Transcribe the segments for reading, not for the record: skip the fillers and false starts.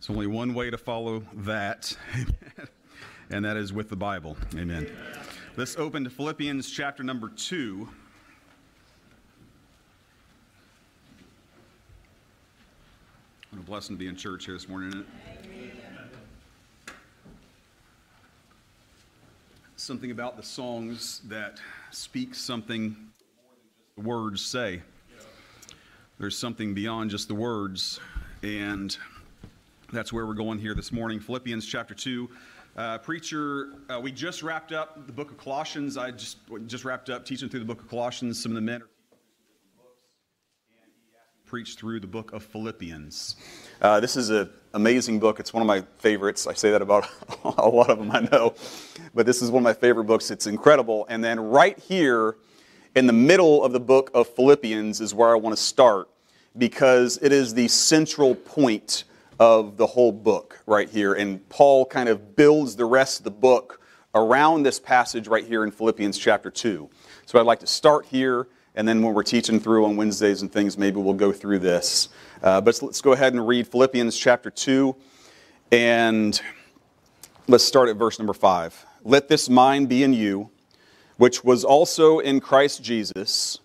There's only one way to follow that, and that is with the Bible. Amen. Let's open to Philippians chapter number 2. What a blessing to be in church here this morning, isn't it? Amen. Something about the songs that speak something more than just the words say. There's something beyond just the words, and that's where we're going here this morning. Philippians chapter 2. Preacher, we just wrapped up the book of Colossians. I just wrapped up teaching through the book of Colossians. Some of the men are preach through the book of Philippians. This is an amazing book. It's one of my favorites. I say that about a lot of them, I know. But this is one of my favorite books. It's incredible. And then right here in the middle of the book of Philippians is where I want to start, because it is the central point of the whole book right here. And Paul kind of builds the rest of the book around this passage right here in Philippians chapter 2. So I'd like to start here. And then when we're teaching through on Wednesdays and things, maybe we'll go through this. But let's go ahead and read Philippians chapter 2. And let's start at verse number 5. Let this mind be in you, which was also in Christ Jesus.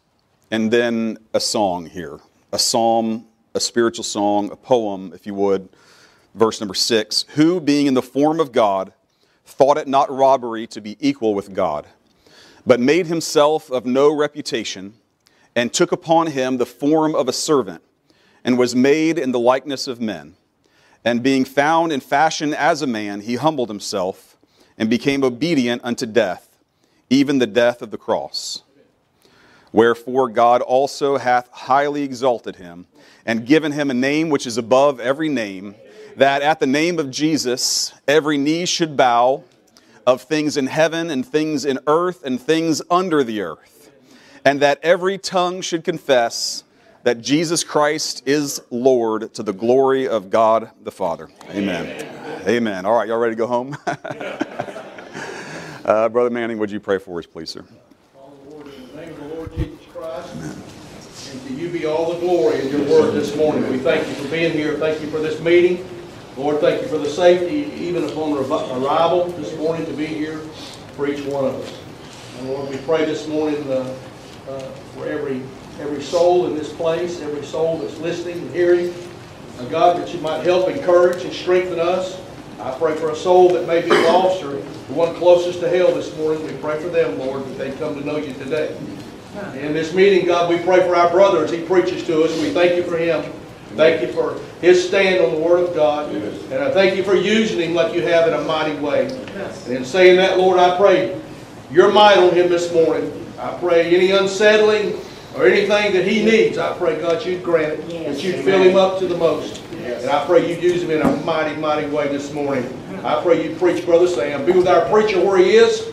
And then a song here. A psalm, a spiritual song, a poem, if you would. Verse number 6. Who, being in the form of God, thought it not robbery to be equal with God, but made himself of no reputation, and took upon him the form of a servant, and was made in the likeness of men. And being found in fashion as a man, he humbled himself, and became obedient unto death, even the death of the cross. Wherefore God also hath highly exalted him, and given him a name which is above every name, that at the name of Jesus every knee should bow, of things in heaven, and things in earth, and things under the earth, and that every tongue should confess that Jesus Christ is Lord, to the glory of God the Father. Amen. Amen. Amen. All right, y'all ready to go home? Brother Manning, would you pray for us, please, sir? Father, Lord, in the name of the Lord Jesus Christ, amen. And to you be all the glory in your word this morning. We thank you for being here. Thank you for this meeting. Lord, thank you for the safety, even upon arrival this morning, to be here for each one of us. And Lord, we pray this morning for every soul in this place, every soul that's listening and hearing. God, that you might help, encourage, and strengthen us. I pray for a soul that may be lost, or the one closest to hell this morning. We pray for them, Lord, that they come to know you today. In this meeting, God, we pray for our brother as he preaches to us. We thank you for him. Thank you for his stand on the Word of God. Yes. And I thank you for using him like you have in a mighty way. Yes. And in saying that, Lord, I pray your might on him this morning. I pray any unsettling or anything that he needs, I pray, God, you'd grant it. Yes. That you'd fill him up to the most. Yes. And I pray you'd use him in a mighty, mighty way this morning. I pray you'd preach, Brother Sam. Be with our preacher where he is.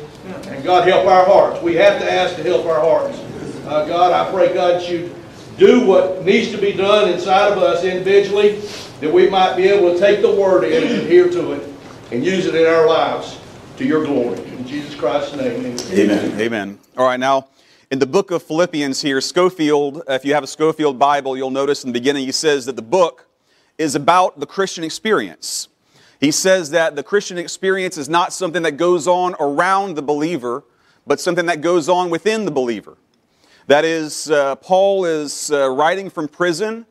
And God, help our hearts. We have to ask to help our hearts. God, I pray, God, you'd do what needs to be done inside of us individually, that we might be able to take the Word in and adhere to it and use it in our lives to your glory. In Jesus Christ's name, amen. Amen. Amen. All right, now, in the book of Philippians here, Schofield, if you have a Schofield Bible, you'll notice in the beginning he says that the book is about the Christian experience. He says that the Christian experience is not something that goes on around the believer, but something that goes on within the believer. That is, Paul is writing from prison,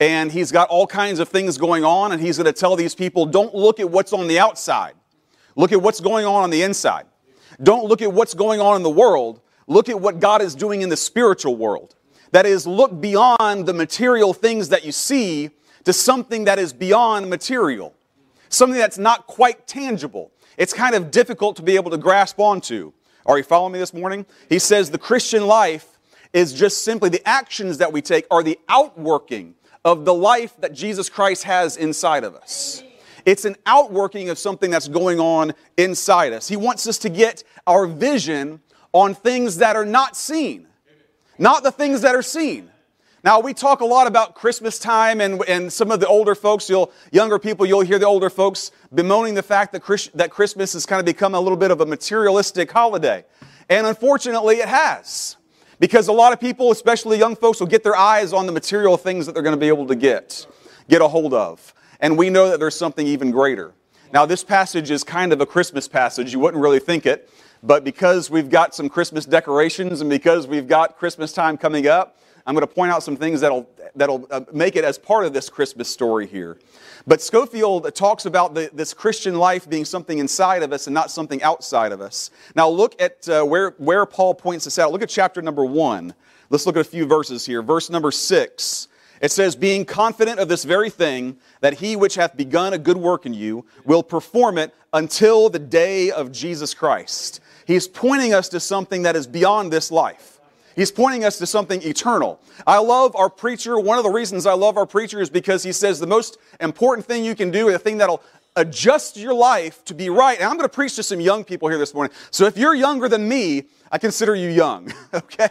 and he's got all kinds of things going on, and he's going to tell these people, don't look at what's on the outside. Look at what's going on the inside. Don't look at what's going on in the world. Look at what God is doing in the spiritual world. That is, look beyond the material things that you see to something that is beyond material, something that's not quite tangible. It's kind of difficult to be able to grasp onto. Are you following me this morning? He says the Christian life is just simply the actions that we take are the outworking of the life that Jesus Christ has inside of us. It's an outworking of something that's going on inside us. He wants us to get our vision on things that are not seen, not the things that are seen. Now, we talk a lot about Christmas time, and some of the older folks, younger people, you'll hear the older folks bemoaning the fact that Christmas has kind of become a little bit of a materialistic holiday. And unfortunately, it has. Because a lot of people, especially young folks, will get their eyes on the material things that they're going to be able to get a hold of. and we know that there's something even greater. Now, this passage is kind of a Christmas passage. You wouldn't really think it, but because we've got some Christmas decorations and because we've got Christmas time coming up, I'm going to point out some things that'll make it as part of this Christmas story here. But Schofield talks about this Christian life being something inside of us and not something outside of us. Now look at where Paul points this out. Look at chapter number 1. Let's look at a few verses here. Verse number 6. It says, being confident of this very thing, that he which hath begun a good work in you will perform it until the day of Jesus Christ. He's pointing us to something that is beyond this life. He's pointing us to something eternal. I love our preacher. One of the reasons I love our preacher is because he says the most important thing you can do, the thing that'll adjust your life to be right. And I'm going to preach to some young people here this morning. So if you're younger than me, I consider you young, okay?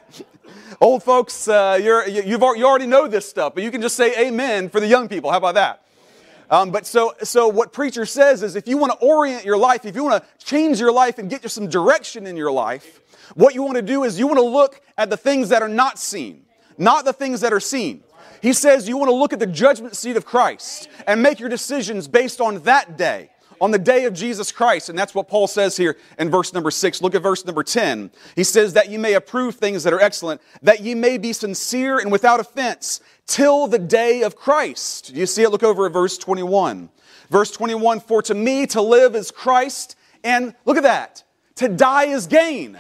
Old folks, you already know this stuff, but you can just say amen for the young people. How about that? So what preacher says is if you want to orient your life, if you want to change your life and get some direction in your life, what you want to do is you want to look at the things that are not seen, not the things that are seen. He says you want to look at the judgment seat of Christ and make your decisions based on that day, on the day of Jesus Christ. And that's what Paul says here in verse number 6. Look at verse number 10. He says that you may approve things that are excellent, that you may be sincere and without offense till the day of Christ. You see it? Look over at verse 21. Verse 21, for to me to live is Christ, and look at that, to die is gain.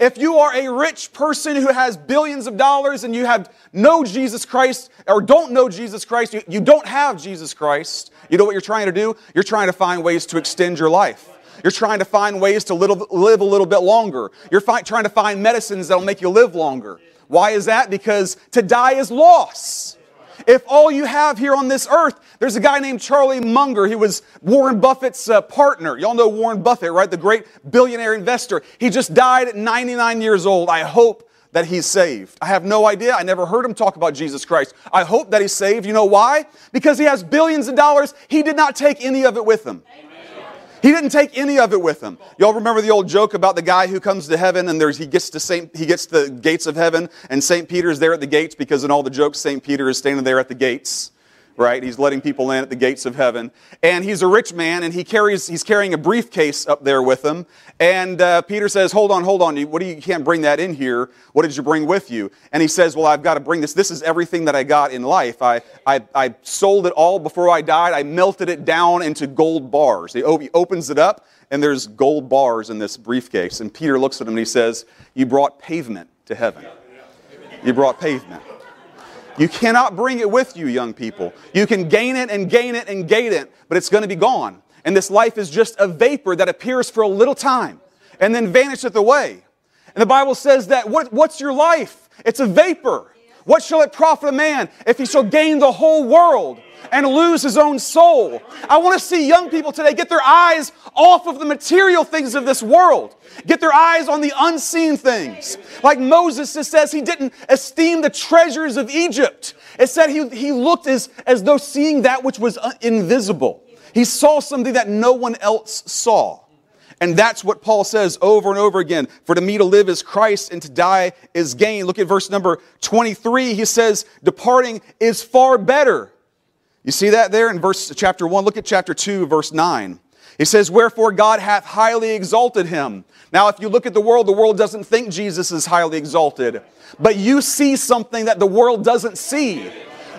If you are a rich person who has billions of dollars and you have no Jesus Christ or don't know Jesus Christ, you don't have Jesus Christ, you know what you're trying to do? You're trying to find ways to extend your life. You're trying to find ways to live a little bit longer. You're trying to find medicines that will make you live longer. Why is that? Because to die is loss. If all you have here on this earth, there's a guy named Charlie Munger. He was Warren Buffett's partner. Y'all know Warren Buffett, right? The great billionaire investor. He just died at 99 years old. I hope that he's saved. I have no idea. I never heard him talk about Jesus Christ. I hope that he's saved. You know why? Because he has billions of dollars. He did not take any of it with him. Amen. He didn't take any of it with him. Y'all remember the old joke about the guy who comes to heaven and he gets to the gates of heaven and St. Peter's there at the gates, because in all the jokes, St. Peter is standing there at the gates, right? He's letting people in at the gates of heaven. And he's a rich man and he's carrying a briefcase up there with him. And Peter says, hold on, you can't bring that in here. What did you bring with you? And he says, well, I've got to bring this. This is everything that I got in life. I sold it all before I died. I melted it down into gold bars. He opens it up and there's gold bars in this briefcase. And Peter looks at him and he says, you brought pavement to heaven. You brought pavement. You cannot bring it with you, young people. You can gain it and gain it and gain it, but it's going to be gone. And this life is just a vapor that appears for a little time and then vanisheth away. And the Bible says that what's your life? It's a vapor. What shall it profit a man if he shall gain the whole world and lose his own soul? I want to see young people today get their eyes off of the material things of this world. Get their eyes on the unseen things. Like Moses, it says he didn't esteem the treasures of Egypt. It said he looked as though seeing that which was invisible. He saw something that no one else saw. And that's what Paul says over and over again. For to me to live is Christ and to die is gain. Look at verse number 23. He says, departing is far better. You see that there in verse chapter 1? Look at chapter 2, verse 9. He says, wherefore God hath highly exalted him. Now, if you look at the world doesn't think Jesus is highly exalted. But you see something that the world doesn't see.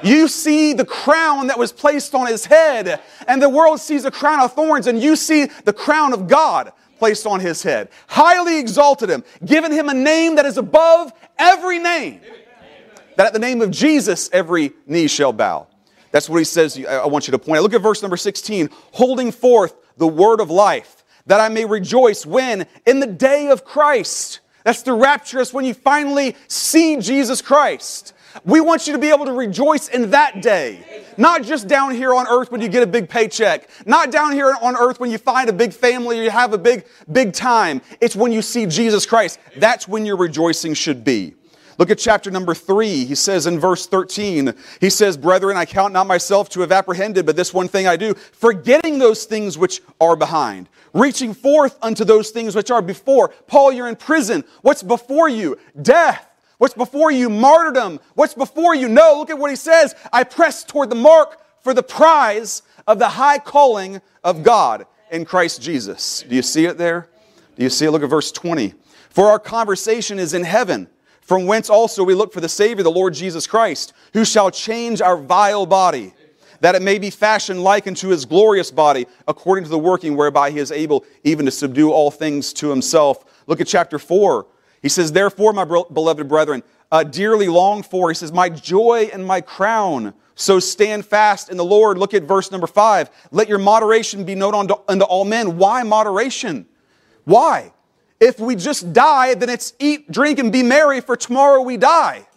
You see the crown that was placed on his head, and the world sees a crown of thorns, and you see the crown of God placed on his head. Highly exalted him, given him a name that is above every name, that at the name of Jesus every knee shall bow. That's what he says I want you to point out. Look at verse number 16, holding forth the word of life, that I may rejoice when in the day of Christ. That's the rapture, is when you finally see Jesus Christ. We want you to be able to rejoice in that day. Not just down here on earth when you get a big paycheck. Not down here on earth when you find a big family or you have a big time. It's when you see Jesus Christ. That's when your rejoicing should be. Look at chapter number 3. He says in verse 13, he says, brethren, I count not myself to have apprehended, but this one thing I do, forgetting those things which are behind, reaching forth unto those things which are before. Paul, you're in prison. What's before you? Death. What's before you? Martyrdom. What's before you? No, look at what he says. I press toward the mark for the prize of the high calling of God in Christ Jesus. Do you see it there? Do you see it? Look at verse 20. For our conversation is in heaven, from whence also we look for the Savior, the Lord Jesus Christ, who shall change our vile body, that it may be fashioned like unto his glorious body, according to the working whereby he is able even to subdue all things to himself. Look at chapter 4. He says, therefore, my beloved brethren, dearly longed for, he says, my joy and my crown, so stand fast in the Lord. Look at verse number 5. Let your moderation be known unto all men. Why moderation? Why? If we just die, then it's eat, drink, and be merry, for tomorrow we die.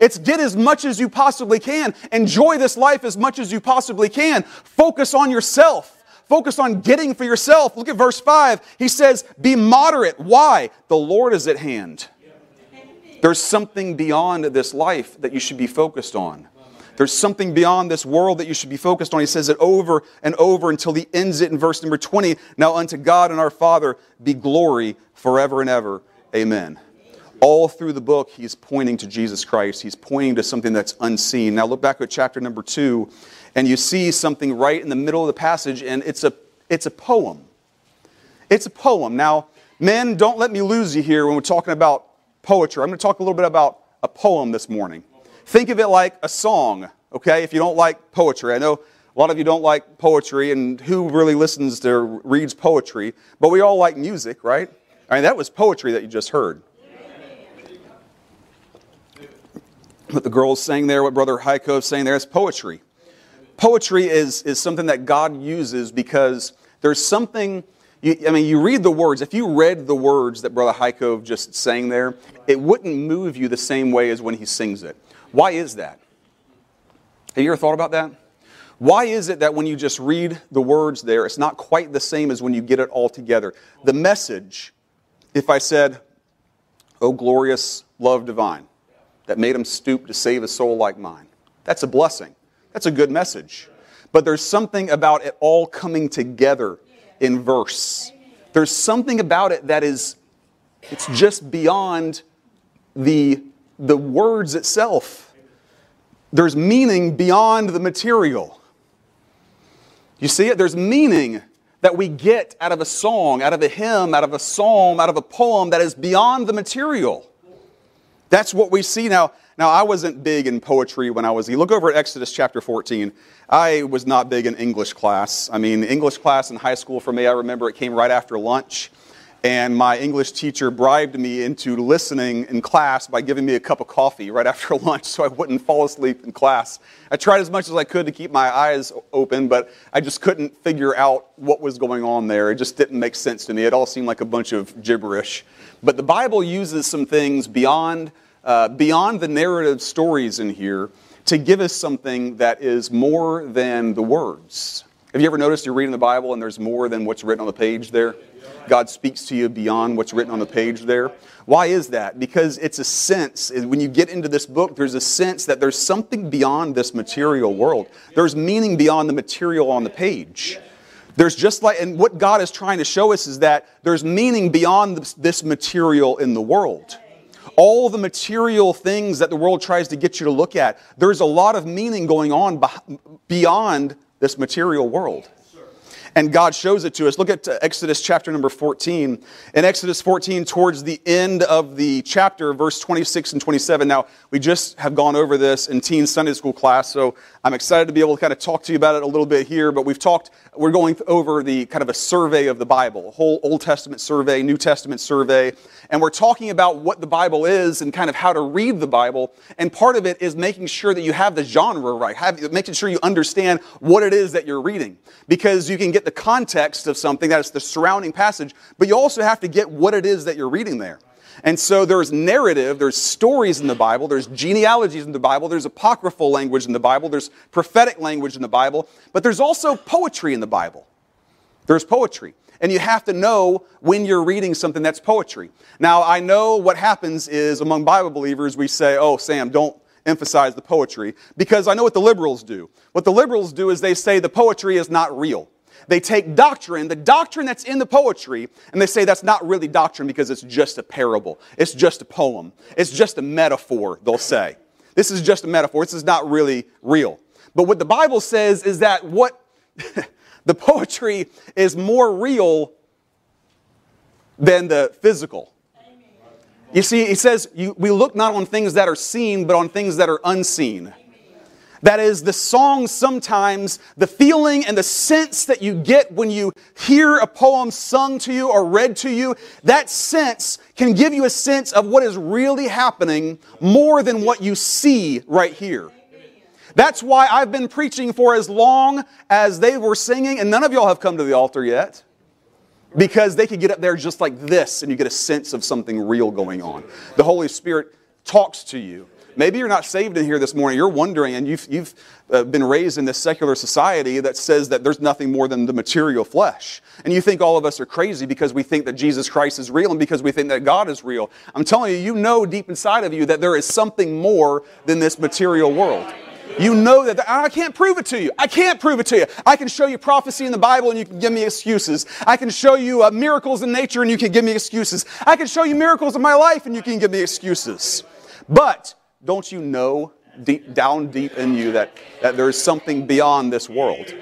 It's get as much as you possibly can. Enjoy this life as much as you possibly can. Focus on yourself. Focus on getting for yourself. Look at verse 5. He says, be moderate. Why? The Lord is at hand. There's something beyond this life that you should be focused on. There's something beyond this world that you should be focused on. He says it over and over until he ends it in verse number 20. Now unto God and our Father be glory forever and ever. Amen. All through the book, he's pointing to Jesus Christ. He's pointing to something that's unseen. Now look back at chapter number 2, and you see something right in the middle of the passage, and it's a poem. It's a poem. Now, men, don't let me lose you here when we're talking about poetry. I'm going to talk a little bit about a poem this morning. Think of it like a song, okay, if you don't like poetry. I know a lot of you don't like poetry, and who really listens to or reads poetry? But we all like music, right? I mean, that was poetry that you just heard. What the girls sang there, what Brother Haikove sang there, is poetry. Poetry is something that God uses because there's something... you read the words. If you read the words that Brother Haikove just sang there, it wouldn't move you the same way as when he sings it. Why is that? Have you ever thought about that? Why is it that when you just read the words there, it's not quite the same as when you get it all together? The message, if I said, O glorious love divine, that made him stoop to save a soul like mine, that's a blessing. That's a good message. But there's something about it all coming together in verse. There's something about it that is, it's just beyond the words itself. There's meaning beyond the material. You see it? There's meaning that we get out of a song, out of a hymn, out of a psalm, out of a poem that is beyond the material. That's what we see now. Now, I wasn't big in poetry when I was... You look over at Exodus chapter 14. I was not big in English class. I mean, English class in high school for me, I remember it came right after lunch. And my English teacher bribed me into listening in class by giving me a cup of coffee right after lunch so I wouldn't fall asleep in class. I tried as much as I could to keep my eyes open, but I just couldn't figure out what was going on there. It just didn't make sense to me. It all seemed like a bunch of gibberish. But the Bible uses some things beyond the narrative stories in here to give us something that is more than the words. Have you ever noticed you're reading the Bible and there's more than what's written on the page there? God speaks to you beyond what's written on the page there. Why is that? Because it's a sense. When you get into this book, there's a sense that there's something beyond this material world. There's meaning beyond the material on the page. There's just like, and what God is trying to show us is that there's meaning beyond this material in the world. All the material things that the world tries to get you to look at, there's a lot of meaning going on beyond this material world. And God shows it to us. Look at Exodus chapter number 14. In Exodus 14, towards the end of the chapter, verse 26 and 27. Now, we just have gone over this in teen Sunday school class, so I'm excited to be able to kind of talk to you about it a little bit here. But we're going over the kind of a survey of the Bible, a whole Old Testament survey, New Testament survey. And we're talking about what the Bible is and kind of how to read the Bible. And part of it is making sure that you have the genre right, making sure you understand what it is that you're reading. Because you can get the context of something that is the surrounding passage, but you also have to get what it is that you're reading there. And so there's narrative, there's stories in the Bible, there's genealogies in the Bible, there's apocryphal language in the Bible, there's prophetic language in the Bible, but there's also poetry in the Bible. There's poetry. And you have to know when you're reading something that's poetry. Now, I know what happens is among Bible believers, we say, oh, Sam, don't emphasize the poetry, because I know what the liberals do. What the liberals do is they say the poetry is not real. They take doctrine, the doctrine that's in the poetry, and they say that's not really doctrine because it's just a parable. It's just a poem. It's just a metaphor, they'll say. This is just a metaphor. This is not really real. But what the Bible says is that what The poetry is more real than the physical. You see, he says, we look not on things that are seen, but on things that are unseen. That is, the song sometimes, the feeling and the sense that you get when you hear a poem sung to you or read to you, that sense can give you a sense of what is really happening more than what you see right here. That's why I've been preaching for as long as they were singing, and none of y'all have come to the altar yet. Because they could get up there just like this, and you get a sense of something real going on. The Holy Spirit talks to you. Maybe you're not saved in here this morning. You're wondering, and you've been raised in this secular society that says that there's nothing more than the material flesh. And you think all of us are crazy because we think that Jesus Christ is real and because we think that God is real. I'm telling you, you know deep inside of you that there is something more than this material world. You know that. I can't prove it to you. I can't prove it to you. I can show you prophecy in the Bible and you can give me excuses. I can show you miracles in nature and you can give me excuses. I can show you miracles in my life and you can give me excuses. But don't you know down deep in you that there is something beyond this world?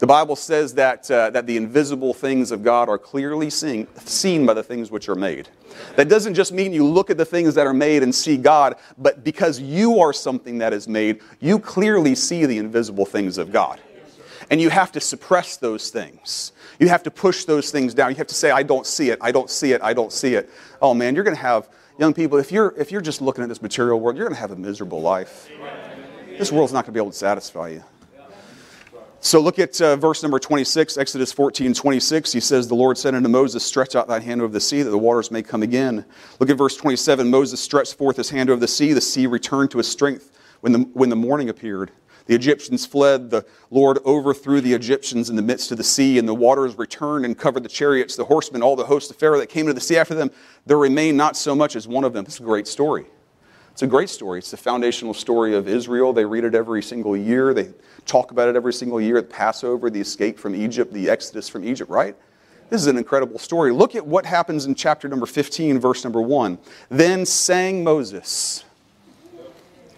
The Bible says that the invisible things of God are clearly seen by the things which are made. That doesn't just mean you look at the things that are made and see God, but because you are something that is made, you clearly see the invisible things of God. And you have to suppress those things. You have to push those things down. You have to say, I don't see it, I don't see it, I don't see it. Oh man, you're going to have, young people, if you're just looking at this material world, you're going to have a miserable life. This world's not going to be able to satisfy you. So look at verse number 26, Exodus 14, 26. He says, the Lord said unto Moses, stretch out thy hand over the sea, that the waters may come again. Look at verse 27. Moses stretched forth his hand over the sea returned to his strength when the morning appeared. The Egyptians fled, the Lord overthrew the Egyptians in the midst of the sea, and the waters returned and covered the chariots, the horsemen, all the hosts of Pharaoh that came into the sea after them. There remained not so much as one of them. It's a great story. It's a great story. It's the foundational story of Israel. They read it every single year. They talk about it every single year. The Passover, the escape from Egypt, the Exodus from Egypt, right? This is an incredible story. Look at what happens in chapter number 15, verse number 1. Then sang Moses.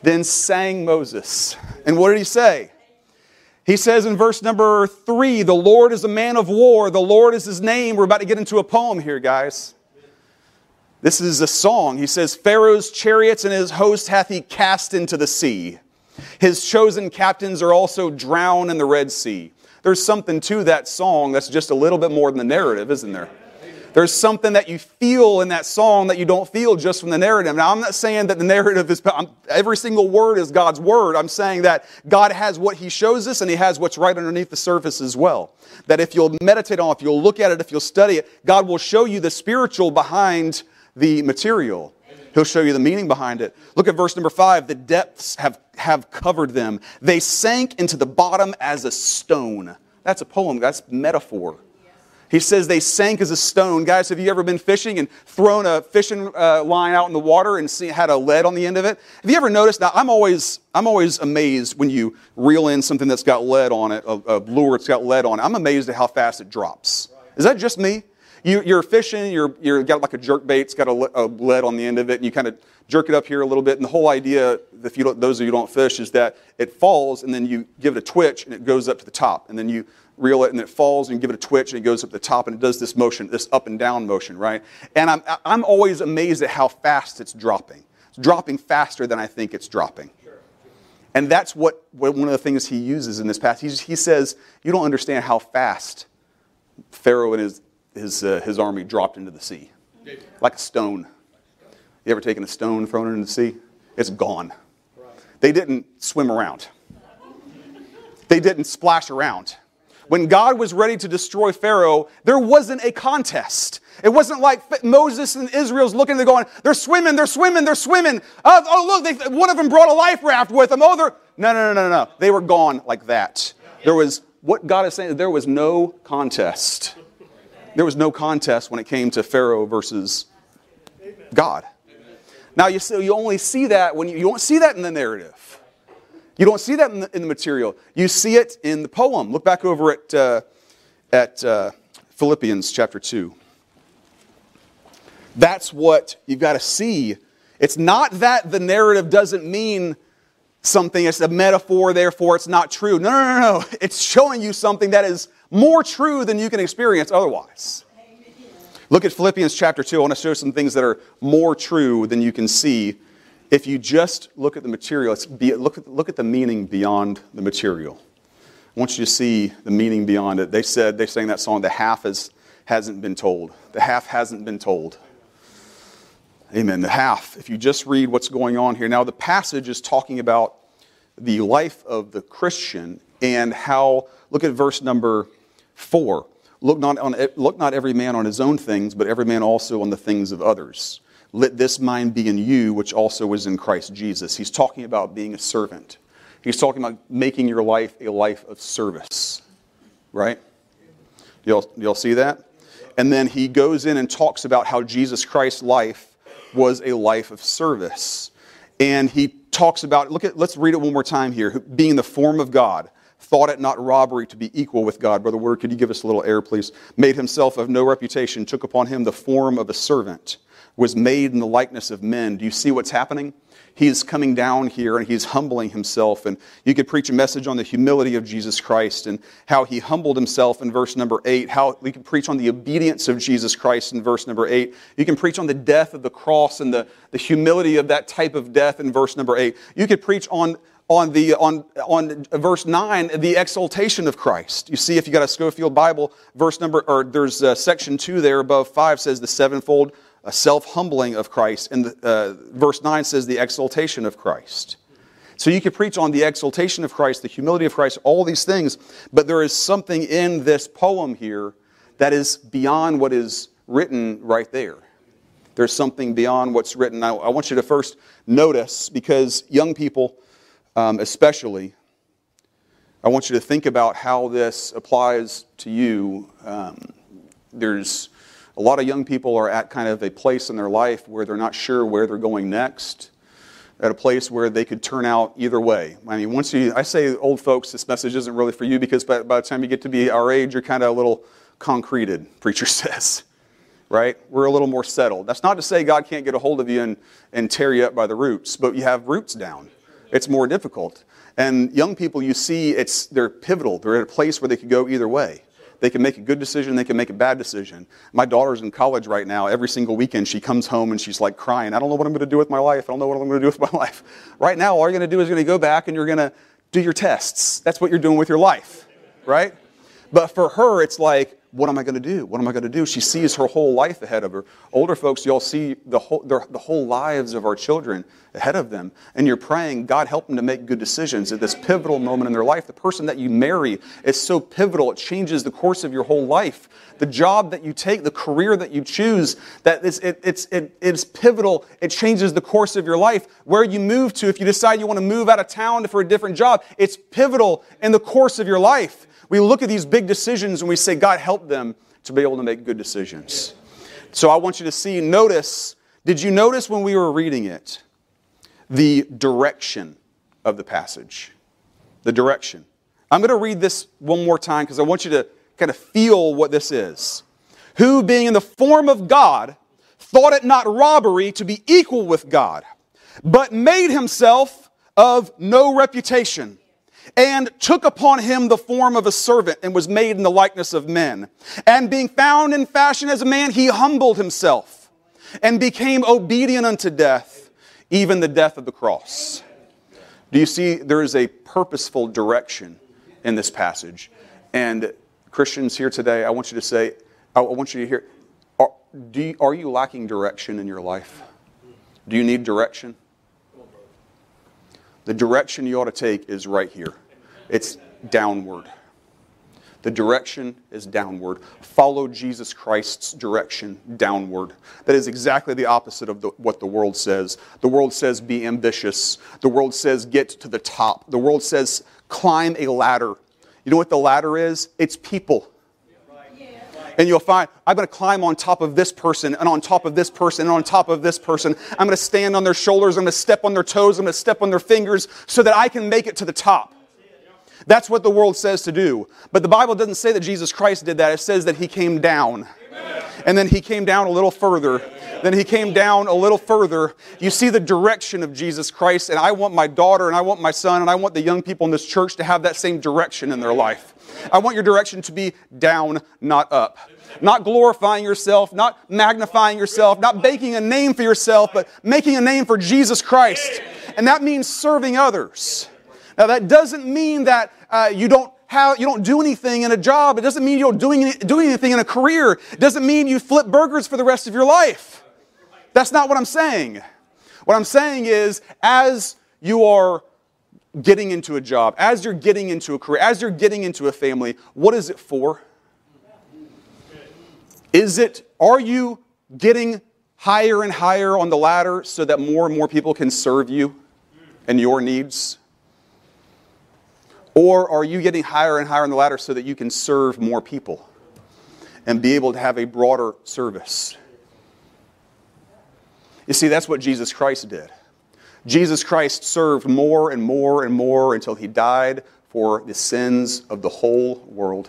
And what did he say? He says in verse number 3, the Lord is a man of war. The Lord is his name. We're about to get into a poem here, guys. This is a song. He says, Pharaoh's chariots and his host hath he cast into the sea. His chosen captains are also drowned in the Red Sea. There's something to that song that's just a little bit more than the narrative, isn't there? There's something that you feel in that song that you don't feel just from the narrative. Now, I'm not saying that the narrative is... every single word is God's word. I'm saying that God has what he shows us and he has what's right underneath the surface as well. That if you'll meditate on it, if you'll look at it, if you'll study it, God will show you the spiritual behind the material. He'll show you the meaning behind it. Look at verse number 5. The depths have covered them. They sank into the bottom as a stone. That's a poem. That's metaphor. He says they sank as a stone. Guys, have you ever been fishing and thrown a fishing line out in the water and had a lead on the end of it? Have you ever noticed? Now, I'm always amazed when you reel in something that's got lead on it, a lure that's got lead on it. I'm amazed at how fast it drops. Is that just me? You're fishing, you're got like a jerkbait, it's got a lead on the end of it, and you kind of jerk it up here a little bit, and the whole idea, if you don't, those of you who don't fish, is that it falls, and then you give it a twitch, and it goes up to the top, and then you reel it, and it falls, and you give it a twitch, and it goes up to the top, and it does this motion, this up and down motion, right? And I'm always amazed at how fast it's dropping. It's dropping faster than I think it's dropping. And that's what one of the things he uses in this passage. He says, you don't understand how fast Pharaoh and his army dropped into the sea. Like a stone. You ever taken a stone, thrown it into the sea? It's gone. They didn't swim around. They didn't splash around. When God was ready to destroy Pharaoh, there wasn't a contest. It wasn't like Moses and Israel's looking at them going, they're swimming. Oh, look, one of them brought a life raft with them. Oh, they're... No. They were gone like that. There was, what God is saying, there was no contest. There was no contest when it came to Pharaoh versus God. Amen. Now, you only see that when you don't see that in the narrative. You don't see that in the material. You see it in the poem. Look back over at Philippians chapter 2. That's what you've got to see. It's not that the narrative doesn't mean something. It's a metaphor, therefore it's not true. No, no, no, no. It's showing you something that is more true than you can experience otherwise. Amen. Look at Philippians chapter 2. I want to show some things that are more true than you can see. If you just look at the material, look at the meaning beyond the material. I want you to see the meaning beyond it. They sang that song, "The half hasn't been told." The half hasn't been told. Amen. The half. If you just read what's going on here. Now, the passage is talking about the life of the Christian and how, look at verse number 4. Look not every man on his own things, but every man also on the things of others. Let this mind be in you, which also is in Christ Jesus. He's talking about being a servant. He's talking about making your life a life of service, right? Y'all see that? And then he goes in and talks about how Jesus Christ's life was a life of service. And he talks about, let's read it one more time here. Being the form of God, thought it not robbery to be equal with God. Brother Word, could you give us a little air, please? Made himself of no reputation, took upon him the form of a servant, was made in the likeness of men. Do you see what's happening? He's coming down here and he's humbling himself. And you could preach a message on the humility of Jesus Christ and how he humbled himself in verse number 8. How we can preach on the obedience of Jesus Christ in verse number 8. You can preach on the death of the cross and the humility of that type of death in verse number 8. You could preach on verse 9, the exaltation of Christ. You see, if you got a Schofield Bible, there's section 2 there above 5 says the sevenfold self-humbling of Christ, and verse 9 says the exaltation of Christ. So you could preach on the exaltation of Christ, the humility of Christ, all these things, but there is something in this poem here that is beyond what is written right there. There's something beyond what's written. I want you to first notice, because young people especially, I want you to think about how this applies to you. A lot of young people are at kind of a place in their life where they're not sure where they're going next, at a place where they could turn out either way. I mean, I say old folks, this message isn't really for you, because by the time you get to be our age, you're kind of a little concreted, preacher says, right? We're a little more settled. That's not to say God can't get a hold of you and tear you up by the roots, but you have roots down. It's more difficult. And young people, you see, they're pivotal. They're at a place where they could go either way. They can make a good decision. They can make a bad decision. My daughter's in college right now. Every single weekend she comes home and she's like crying. I don't know what I'm going to do with my life. I don't know what I'm going to do with my life. Right now, all you're going to do is you're going to go back and you're going to do your tests. That's what you're doing with your life, right? But for her, it's like, what am I going to do? What am I going to do? She sees her whole life ahead of her. Older folks, y'all see the whole lives of our children ahead of them. And you're praying, God, help them to make good decisions at this pivotal moment in their life. The person that you marry is so pivotal. It changes the course of your whole life. The job that you take, the career that you choose, it's pivotal. It changes the course of your life. Where you move to, if you decide you want to move out of town for a different job, it's pivotal in the course of your life. We look at these big decisions and we say, God, help them to be able to make good decisions. So I want you to see, notice, did you notice when we were reading it? The direction of the passage. The direction. I'm going to read this one more time because I want you to kind of feel what this is. Who, being in the form of God, thought it not robbery to be equal with God, but made himself of no reputation, and took upon him the form of a servant, and was made in the likeness of men. And being found in fashion as a man, he humbled himself, and became obedient unto death, even the death of the cross. Do you see there is a purposeful direction in this passage? And Christians here today, I want you to hear, are you lacking direction in your life? Do you need direction? The direction you ought to take is right here. It's downward. The direction is downward. Follow Jesus Christ's direction downward. That is exactly the opposite of what the world says. The world says be ambitious. The world says get to the top. The world says climb a ladder. You know what the ladder is? It's people. And you'll find, I'm going to climb on top of this person, and on top of this person, and on top of this person. I'm going to stand on their shoulders. I'm going to step on their toes. I'm going to step on their fingers so that I can make it to the top. That's what the world says to do. But the Bible doesn't say that Jesus Christ did that. It says that he came down. Amen. And then he came down a little further. Then he came down a little further. You see the direction of Jesus Christ, and I want my daughter and I want my son and I want the young people in this church to have that same direction in their life. I want your direction to be down, not up. Not glorifying yourself, not magnifying yourself, not making a name for yourself, but making a name for Jesus Christ. And that means serving others. Now, that doesn't mean that you don't do anything in a job. It doesn't mean you don't do anything in a career. It doesn't mean you flip burgers for the rest of your life. That's not what I'm saying. What I'm saying is, as you are getting into a job, as you're getting into a career, as you're getting into a family, what is it for? Are you getting higher and higher on the ladder so that more and more people can serve you and your needs? Or are you getting higher and higher on the ladder so that you can serve more people and be able to have a broader service? You see, that's what Jesus Christ did. Jesus Christ served more and more and more until he died for the sins of the whole world.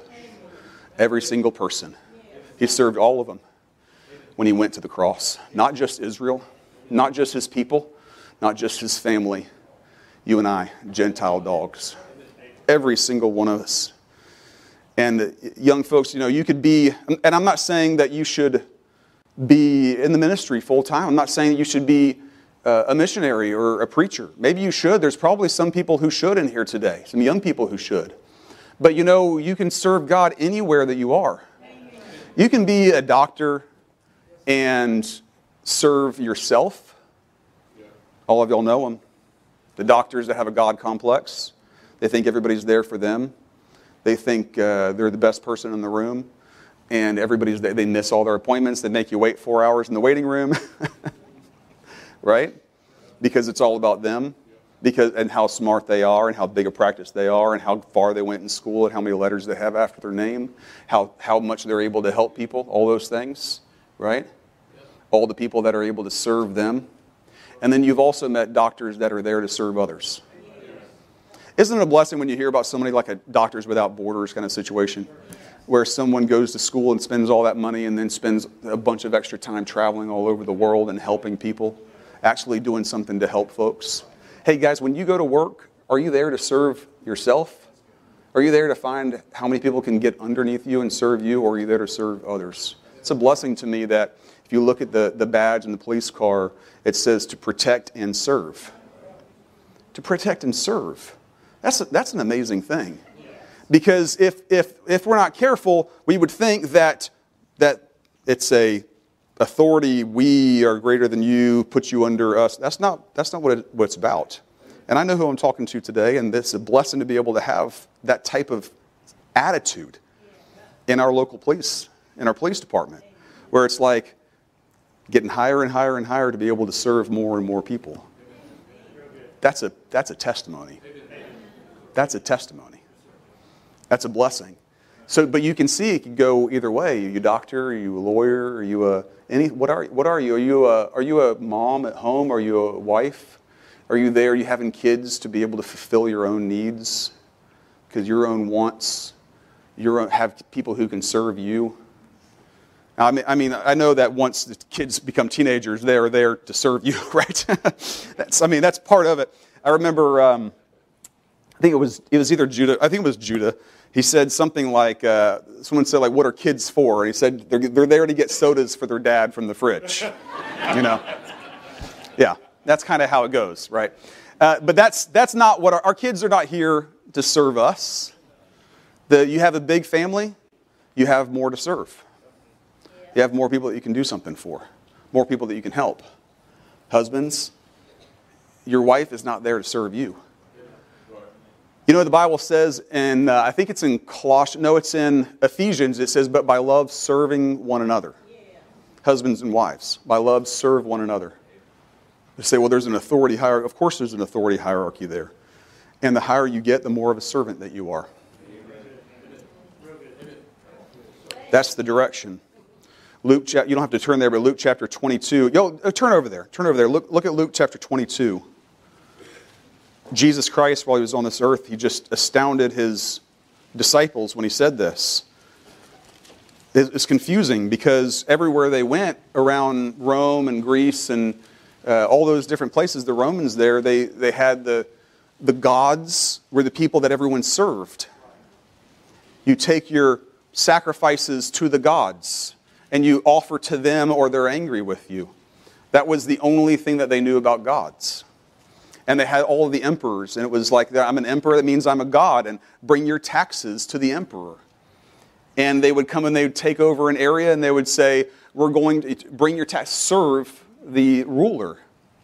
Every single person. He served all of them when he went to the cross. Not just Israel, not just his people, not just his family. You and I, Gentile dogs. Every single one of us. And young folks, you could be, and I'm not saying that you should be in the ministry full time. I'm not saying that you should be a missionary or a preacher. Maybe you should. There's probably some people who should in here today, some young people who should. But you can serve God anywhere that you are. You can be a doctor and serve yourself. All of y'all know them. The doctors that have a God complex. They think everybody's there for them. They think they're the best person in the room. And everybody's there. They miss all their appointments. They make you wait 4 hours in the waiting room. Right? Because it's all about them, and how smart they are, and how big a practice they are, and how far they went in school, and how many letters they have after their name, how much they're able to help people, all those things, right? All the people that are able to serve them. And then you've also met doctors that are there to serve others. Isn't it a blessing when you hear about somebody like a Doctors Without Borders kind of situation, where someone goes to school and spends all that money and then spends a bunch of extra time traveling all over the world and helping people? Actually doing something to help folks. Hey guys, when you go to work, are you there to serve yourself? Are you there to find how many people can get underneath you and serve you, or are you there to serve others? It's a blessing to me that if you look at the badge in the police car, it says to protect and serve. To protect and serve. That's an amazing thing. Because if we're not careful, we would think that it's a authority, we are greater than you, put you under us. That's not what it's about. And I know who I'm talking to today, and it's a blessing to be able to have that type of attitude in our local police, in our police department, where it's like getting higher and higher and higher to be able to serve more and more people. That's a testimony. That's a testimony. That's a blessing. So, but you can see it can go either way. Are you a doctor? Are you a lawyer? Are you what are you? Are you a mom at home? Are you a wife? Are you there? Are you having kids to be able to fulfill your own needs? Because your own wants, have people who can serve you. I mean, I know that once the kids become teenagers, they are there to serve you, right? That's part of it. I remember, I think it was Judah. He said something like, someone said, like, what are kids for? And he said, they're there to get sodas for their dad from the fridge. Yeah, that's kind of how it goes, right? But that's not what our kids are not here to serve us. You have a big family, you have more to serve. You have more people that you can do something for, more people that you can help. Husbands, your wife is not there to serve you. The Bible says, and I think it's in Colossians, no, it's in Ephesians, it says, but by love serving one another. Yeah. Husbands and wives, by love serve one another. They say, well, there's an authority hierarchy. Of course there's an authority hierarchy there. And the higher you get, the more of a servant that you are. That's the direction. Luke, you don't have to turn there, but Luke chapter 22. Turn over there. Turn over there. Look at Luke chapter 22. Jesus Christ, while he was on this earth, he just astounded his disciples when he said this. It's confusing because everywhere they went around Rome and Greece and all those different places, the Romans there, they had the gods were the people that everyone served. You take your sacrifices to the gods and you offer to them or they're angry with you. That was the only thing that they knew about gods. And they had all of the emperors, and it was like, I'm an emperor, that means I'm a god, and bring your taxes to the emperor. And they would come and they would take over an area and they would say, we're going to bring your tax, serve the ruler.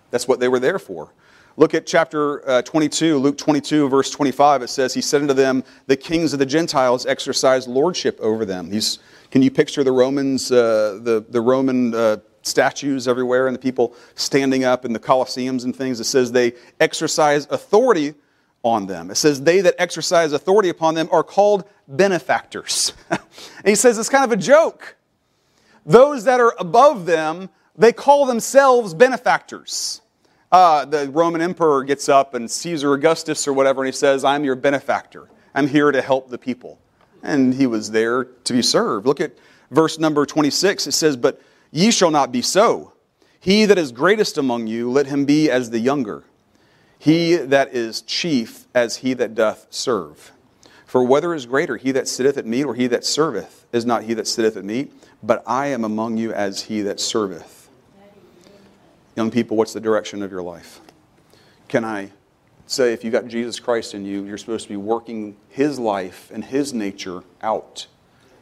That's what they were there for. Look at chapter 22, Luke 22, verse 25. It says, he said unto them, the kings of the Gentiles exercise lordship over them. These, can you picture the Romans, the Roman statues everywhere and the people standing up in the Colosseums and things? It says they exercise authority on them. It says they that exercise authority upon them are called benefactors. And he says it's kind of a joke. Those that are above them, they call themselves benefactors. The Roman emperor gets up and Caesar Augustus or whatever, and he says, I'm your benefactor. I'm here to help the people. And he was there to be served. Look at verse number 26. It says, but ye shall not be so. He that is greatest among you, let him be as the younger. He that is chief, as he that doth serve. For whether is greater, he that sitteth at meat or he that serveth, is not he that sitteth at meat, but I am among you as he that serveth. Young people, what's the direction of your life? Can I say, if you've got Jesus Christ in you, you're supposed to be working his life and his nature out.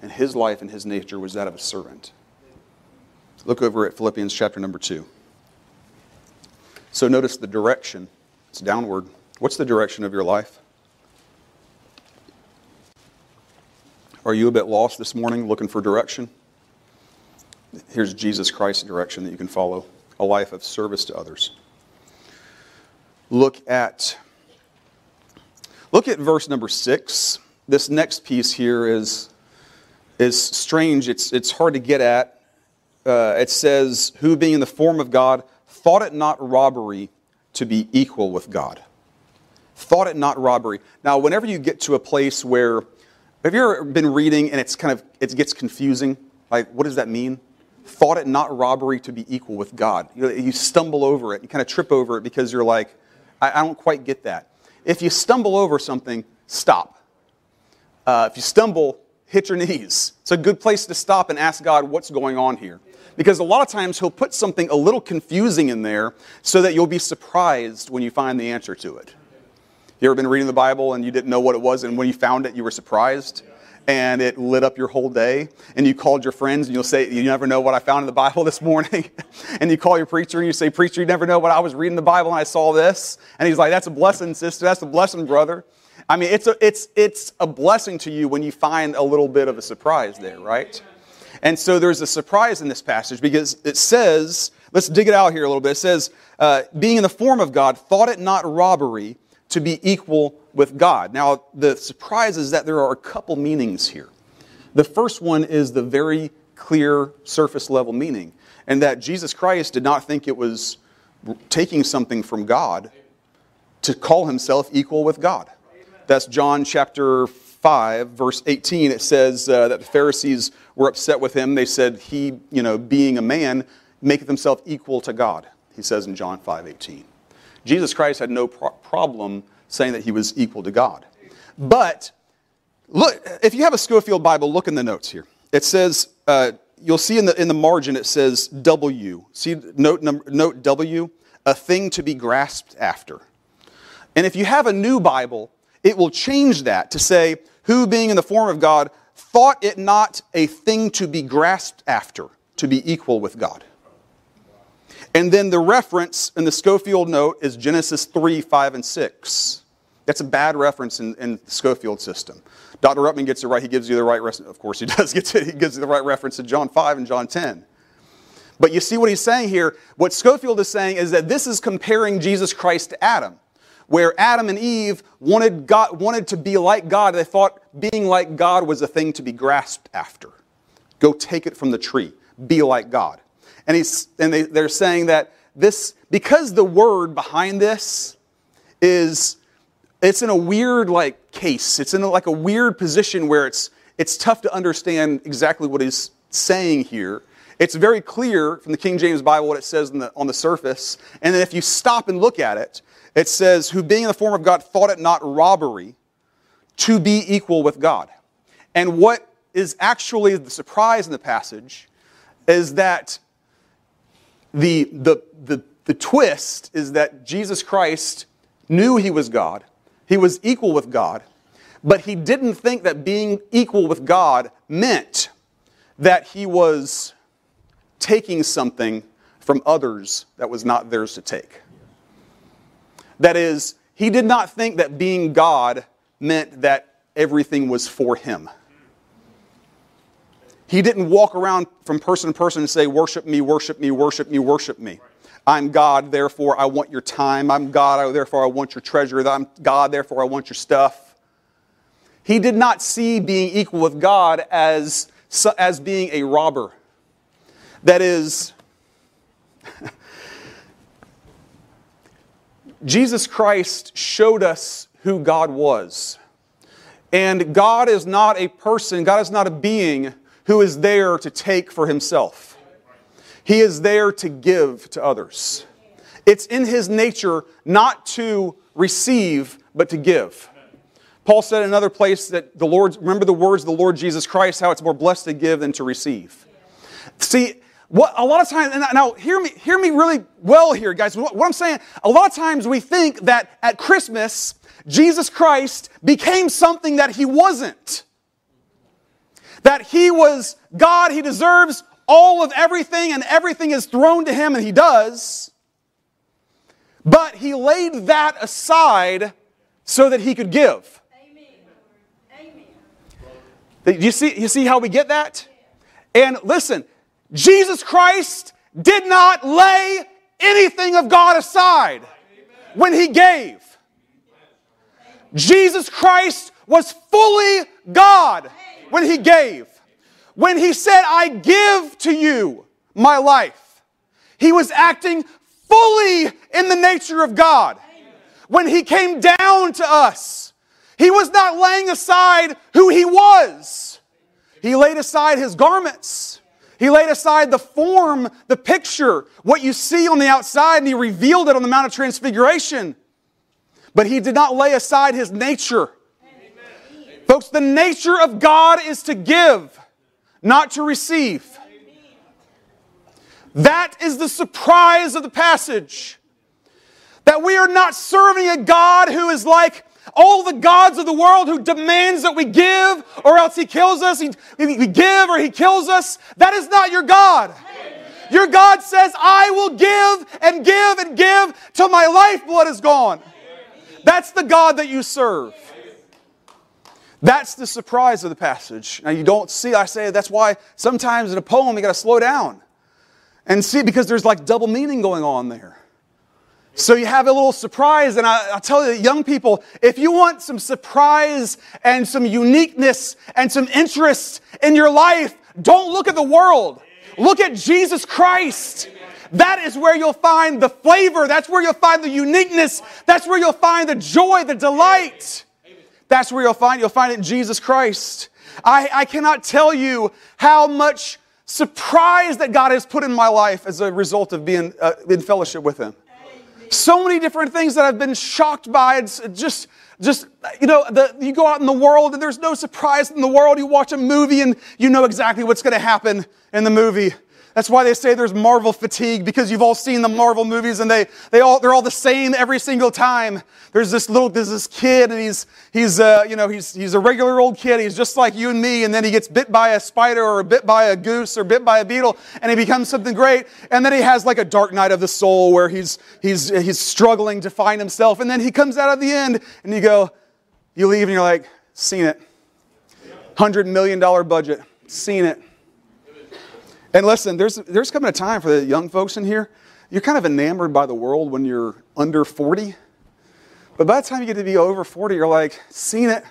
And his life and his nature was that of a servant. Look over at Philippians chapter number 2. So notice the direction. It's downward. What's the direction of your life? Are you a bit lost this morning looking for direction? Here's Jesus Christ's direction that you can follow. A life of service to others. Look at verse number 6. This next piece here is strange. It's hard to get at. It says, who being in the form of God thought it not robbery to be equal with God. Thought it not robbery. Now, whenever you get to a place where, have you ever been reading and it gets confusing? Like, what does that mean? Thought it not robbery to be equal with God. You stumble over it. You kind of trip over it because you're like, I don't quite get that. If you stumble over something, stop. If you stumble, hit your knees. It's a good place to stop and ask God what's going on here. Because a lot of times he'll put something a little confusing in there so that you'll be surprised when you find the answer to it. You ever been reading the Bible and you didn't know what it was, and when you found it, you were surprised? And it lit up your whole day, and you called your friends, and you'll say, you never know what I found in the Bible this morning. And you call your preacher, and you say, preacher, you never know what I was reading the Bible, and I saw this. And he's like, that's a blessing, sister. That's a blessing, brother. I mean, it's a blessing to you when you find a little bit of a surprise there, right? And so there's a surprise in this passage because it says, let's dig it out here a little bit. It says, being in the form of God, thought it not robbery to be equal with God. Now, the surprise is that there are a couple meanings here. The first one is the very clear surface level meaning, and that Jesus Christ did not think it was taking something from God to call himself equal with God. That's John chapter 5, verse 18. It says that the Pharisees were upset with him. They said, he, being a man, maketh himself equal to God. He says in John 5:18. Jesus Christ had no problem saying that he was equal to God. But look, if you have a Schofield Bible, look in the notes here. It says, you'll see in the margin, it says W. See note W, a thing to be grasped after. And if you have a new Bible, it will change that to say, who being in the form of God thought it not a thing to be grasped after, to be equal with God. And then the reference in the Schofield note is Genesis 3, 5, and 6. That's a bad reference in the Schofield system. Dr. Ruppman gets it right. He gives you the right reference. Of course, he does get it. He gives you the right reference in John 5 and John 10. But you see what he's saying here. What Schofield is saying is that this is comparing Jesus Christ to Adam, where Adam and Eve wanted to be like God. They thought being like God was a thing to be grasped after. Go take it from the tree. Be like God. And they're saying that this, because the word behind this it's in a weird like case. It's in a weird position where it's It's tough to understand exactly what he's saying here. It's very clear from the King James Bible what it says on the surface. And then if you stop and look at it, it says, who being in the form of God thought it not robbery to be equal with God. And what is actually the surprise in the passage is that the twist is that Jesus Christ knew he was God. He was equal with God. But he didn't think that being equal with God meant that he was taking something from others that was not theirs to take. That is, he did not think that being God meant that everything was for him. He didn't walk around from person to person and say, worship me, worship me, worship me, worship me. I'm God, therefore I want your time. I'm God, therefore I want your treasure. I'm God, therefore I want your stuff. He did not see being equal with God as being a robber. That is, Jesus Christ showed us who God was. And God is not a person, God is not a being who is there to take for himself. He is there to give to others. It's in his nature not to receive, but to give. Paul said in another place that remember the words of the Lord Jesus Christ, how it's more blessed to give than to receive. See, what a lot of times, and now hear me really well here, guys. What I'm saying, a lot of times we think that at Christmas, Jesus Christ became something that he wasn't. That he was God, he deserves all of everything, and everything is thrown to him, and he does. But he laid that aside so that he could give. Amen. Amen. You see how we get that? And listen, Jesus Christ did not lay anything of God aside when he gave. Jesus Christ was fully God when he gave. When he said, I give to you my life, he was acting fully in the nature of God. When he came down to us, he was not laying aside who he was. He laid aside his garments. He laid aside the form, the picture, what you see on the outside, and he revealed it on the Mount of Transfiguration. But he did not lay aside his nature. Amen. Folks, the nature of God is to give, not to receive. That is the surprise of the passage. That we are not serving a God who is like all the gods of the world, who demands that we give or else he kills us. We give or he kills us. That is not your God. Amen. Your God says, I will give and give and give till my lifeblood is gone. Amen. That's the God that you serve. Amen. That's the surprise of the passage. Now you don't see, I say that's why sometimes in a poem you got to slow down and see, because there's like double meaning going on there. So you have a little surprise, and I'll tell you, young people, if you want some surprise and some uniqueness and some interest in your life, don't look at the world. Look at Jesus Christ. That is where you'll find the flavor. That's where you'll find the uniqueness. That's where you'll find the joy, the delight. That's where you'll find it in Jesus Christ. I cannot tell you how much surprise that God has put in my life as a result of being in fellowship with him. So many different things that I've been shocked by. It's just you know, you go out in the world and there's no surprise in the world. You watch a movie and you know exactly what's going to happen in the movie. That's why they say there's Marvel fatigue, because you've all seen the Marvel movies and they're all the same every single time. There's this kid, and he's a regular old kid. He's just like you and me, and then he gets bit by a spider or bit by a goose or bit by a beetle, and he becomes something great. And then he has like a dark night of the soul where he's struggling to find himself. And then he comes out at the end, and you leave, and you're like, seen it, $100 million budget, seen it. And listen, there's coming a time for the young folks in here, you're kind of enamored by the world when you're under 40. But by the time you get to be over 40, you're like, seen it.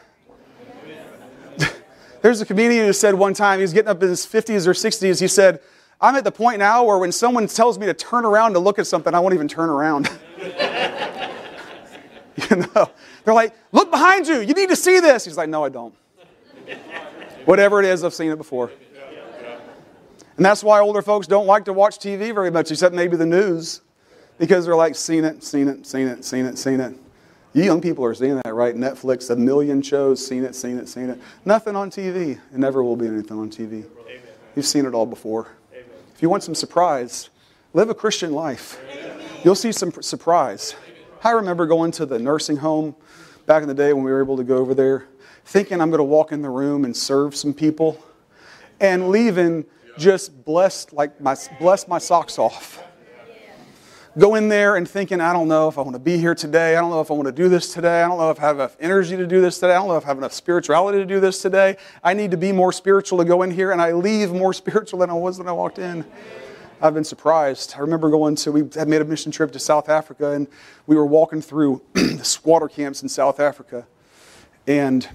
There's a comedian who said one time, he was getting up in his 50s or 60s, he said, I'm at the point now where when someone tells me to turn around to look at something, I won't even turn around. You know, they're like, look behind you, you need to see this. He's like, no, I don't. Whatever it is, I've seen it before. And that's why older folks don't like to watch TV very much, except maybe the news, because they're like, seen it, seen it, seen it, seen it, seen it. You young people are seeing that, right? Netflix, a million shows, seen it, seen it, seen it. Nothing on TV. It never will be anything on TV. Amen. You've seen it all before. Amen. If you want some surprise, live a Christian life. Amen. You'll see some surprise. I remember going to the nursing home back in the day when we were able to go over there, thinking I'm going to walk in the room and serve some people, and leaving just blessed, like blessed my socks off. Go in there and thinking, I don't know if I want to be here today. I don't know if I want to do this today. I don't know if I have enough energy to do this today. I don't know if I have enough spirituality to do this today. I need to be more spiritual to go in here, and I leave more spiritual than I was when I walked in. I've been surprised. I remember we had made a mission trip to South Africa, and we were walking through the squatter camps in South Africa, and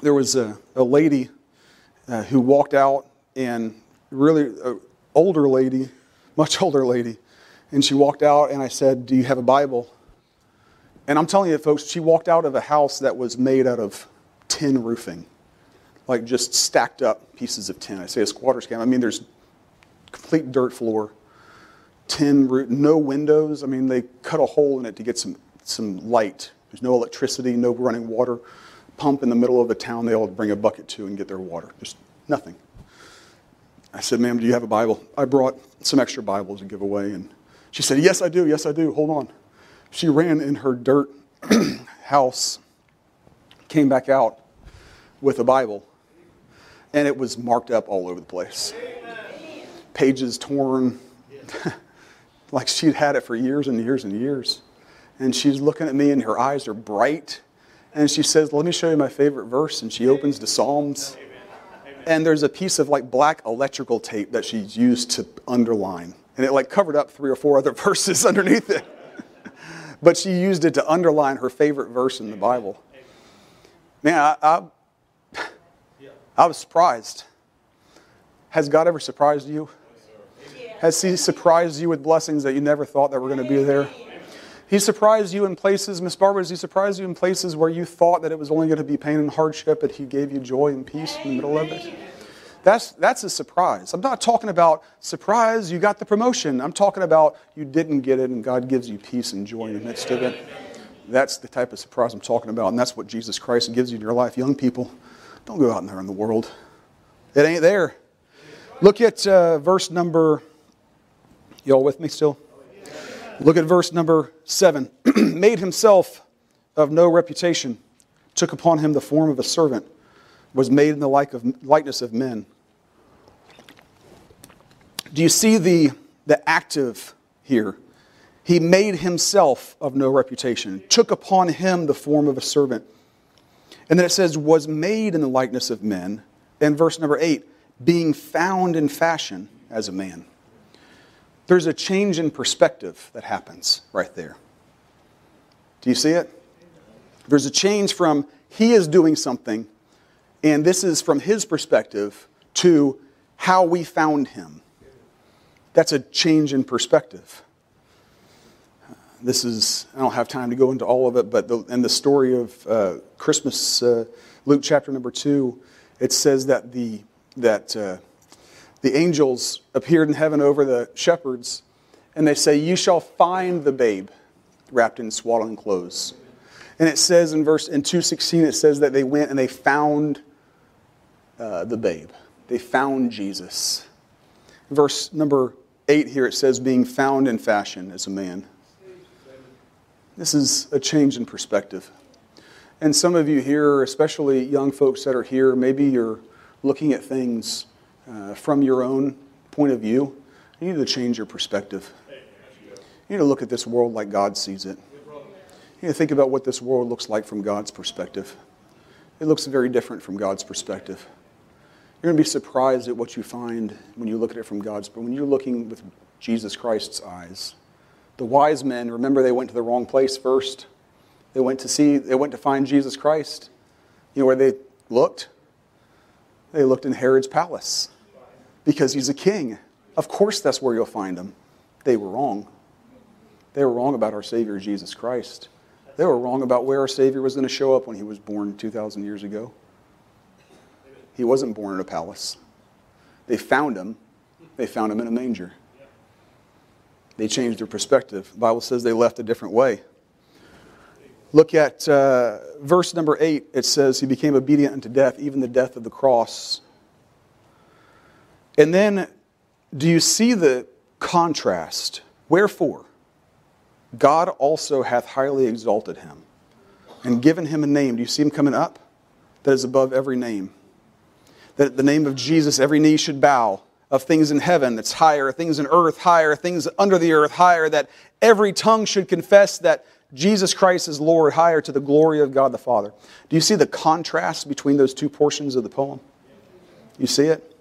there was a lady who walked out, and really an older lady, much older lady. And she walked out, and I said, do you have a Bible? And I'm telling you, folks, she walked out of a house that was made out of tin roofing, like just stacked up pieces of tin. I say a squatter's camp. I mean, there's complete dirt floor, tin roof, no windows. I mean, they cut a hole in it to get some light. There's no electricity, no running water. Pump in the middle of the town they all bring a bucket to and get their water. Just nothing. I said, ma'am, do you have a Bible? I brought some extra Bibles to give away, and she said, yes, I do, hold on. She ran in her dirt house, came back out with a Bible, and it was marked up all over the place. Amen. Pages torn, like she'd had it for years and years and years. And she's looking at me, and her eyes are bright, and she says, let me show you my favorite verse, and she opens the Psalms. Amen. And there's a piece of like black electrical tape that she used to underline. And it like covered up 3 or 4 other verses underneath it. But she used it to underline her favorite verse in the Bible. Man, I was surprised. Has God ever surprised you? Has He surprised you with blessings that you never thought that were going to be there? He surprised you in places, Miss Barbara, He surprised you in places where you thought that it was only going to be pain and hardship, but He gave you joy and peace in the middle of it. That's a surprise. I'm not talking about surprise, you got the promotion. I'm talking about you didn't get it and God gives you peace and joy in the midst of it. That's the type of surprise I'm talking about, and that's what Jesus Christ gives you in your life. Young people, don't go out in there in the world. It ain't there. Look at verse number, y'all with me still? Look at verse number 7. Made Himself of no reputation, took upon Him the form of a servant, was made in the likeness of men. Do you see the active here? He made Himself of no reputation, took upon Him the form of a servant. And then it says, was made in the likeness of men. And verse number 8, being found in fashion as a man. There's a change in perspective that happens right there. Do you see it? There's a change from He is doing something, and this is from His perspective, to how we found Him. That's a change in perspective. This is, I don't have time to go into all of it, but in the story of Christmas, Luke chapter number 2, it says that the angels appeared in heaven over the shepherds, and they say, you shall find the babe wrapped in swaddling clothes. And it says in 2:16, it says that they went and they found the babe. They found Jesus. Verse number 8 here, it says, being found in fashion as a man. This is a change in perspective. And some of you here, especially young folks that are here, maybe you're looking at things from your own point of view. You need to change your perspective. You need to look at this world like God sees it. You know, think about what this world looks like from God's perspective. It looks very different from God's perspective. You're going to be surprised at what you find when you look at it from God's perspective. When you're looking with Jesus Christ's eyes, the wise men, remember, they went to the wrong place first. They went to find Jesus Christ. You know where they looked? They looked in Herod's palace because he's a king. Of course, that's where you'll find him. They were wrong. They were wrong about our Savior Jesus Christ. They were wrong about where our Savior was going to show up when He was born 2,000 years ago. He wasn't born in a palace. They found him. They found him in a manger. They changed their perspective. The Bible says they left a different way. Look at verse number 8. It says, he became obedient unto death, even the death of the cross. And then, do you see the contrast? Wherefore, God also hath highly exalted him and given him a name. Do you see him coming up? That is above every name. That at the name of Jesus, every knee should bow, of things in heaven that's higher, things in earth higher, things under the earth higher, that every tongue should confess that Jesus Christ is Lord, higher to the glory of God the Father. Do you see the contrast between those two portions of the poem? You see it?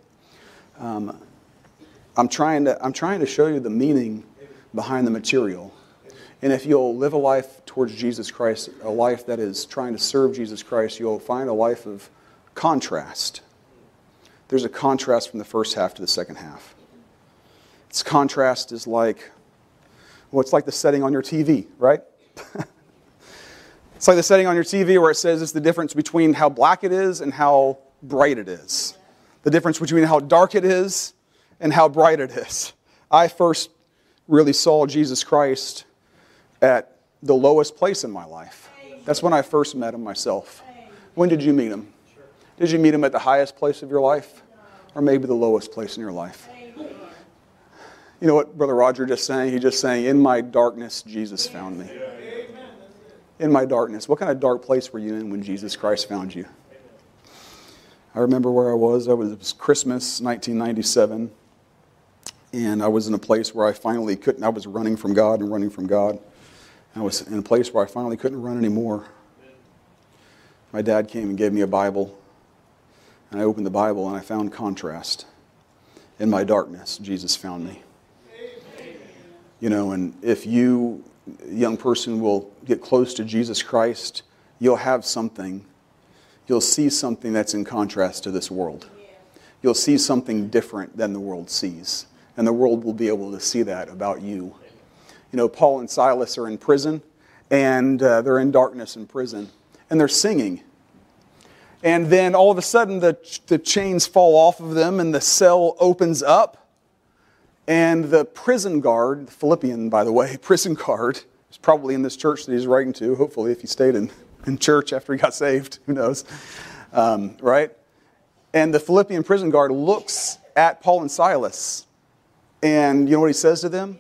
I'm trying to show you the meaning behind the material. And if you'll live a life towards Jesus Christ, a life that is trying to serve Jesus Christ, you'll find a life of contrast. There's a contrast from the first half to the second half. Its contrast is like, well, it's like the setting on your TV, right? It's like the setting on your TV where it says it's the difference between how black it is and how bright it is. The difference between how dark it is and how bright it is. I first really saw Jesus Christ at the lowest place in my life. That's when I first met him myself. When did you meet him? Did you meet him at the highest place of your life? Or maybe the lowest place in your life? You know what Brother Roger just sang? He just sang, in my darkness, Jesus found me. In my darkness. What kind of dark place were you in when Jesus Christ found you? I remember where I was. It was Christmas 1997. And I was in a place where I finally couldn't. I was running from God and running from God. I was in a place where I finally couldn't run anymore. My dad came and gave me a Bible. And I opened the Bible and I found contrast. In my darkness, Jesus found me. You know, and if you, young person, will get close to Jesus Christ, you'll have something. You'll see something that's in contrast to this world. You'll see something different than the world sees. And the world will be able to see that about you. You know, Paul and Silas are in prison, and they're in darkness in prison. And they're singing. And then all of a sudden the chains fall off of them and the cell opens up. And the prison guard, Philippian, by the way, prison guard, is probably in this church that he's writing to, hopefully, if he stayed in church after he got saved. Who knows? Right? And the Philippian prison guard looks at Paul and Silas. And you know what he says to them?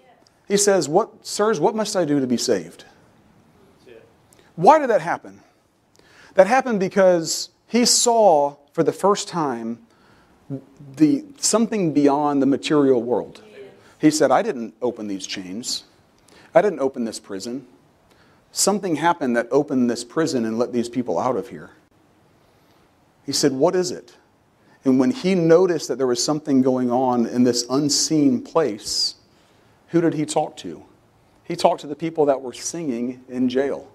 He says, Sirs, what must I do to be saved? Why did that happen? That happened because he saw for the first time something beyond the material world. He said, I didn't open these chains. I didn't open this prison. Something happened that opened this prison and let these people out of here. He said, what is it? And when he noticed that there was something going on in this unseen place, who did he talk to? He talked to the people that were singing in jail.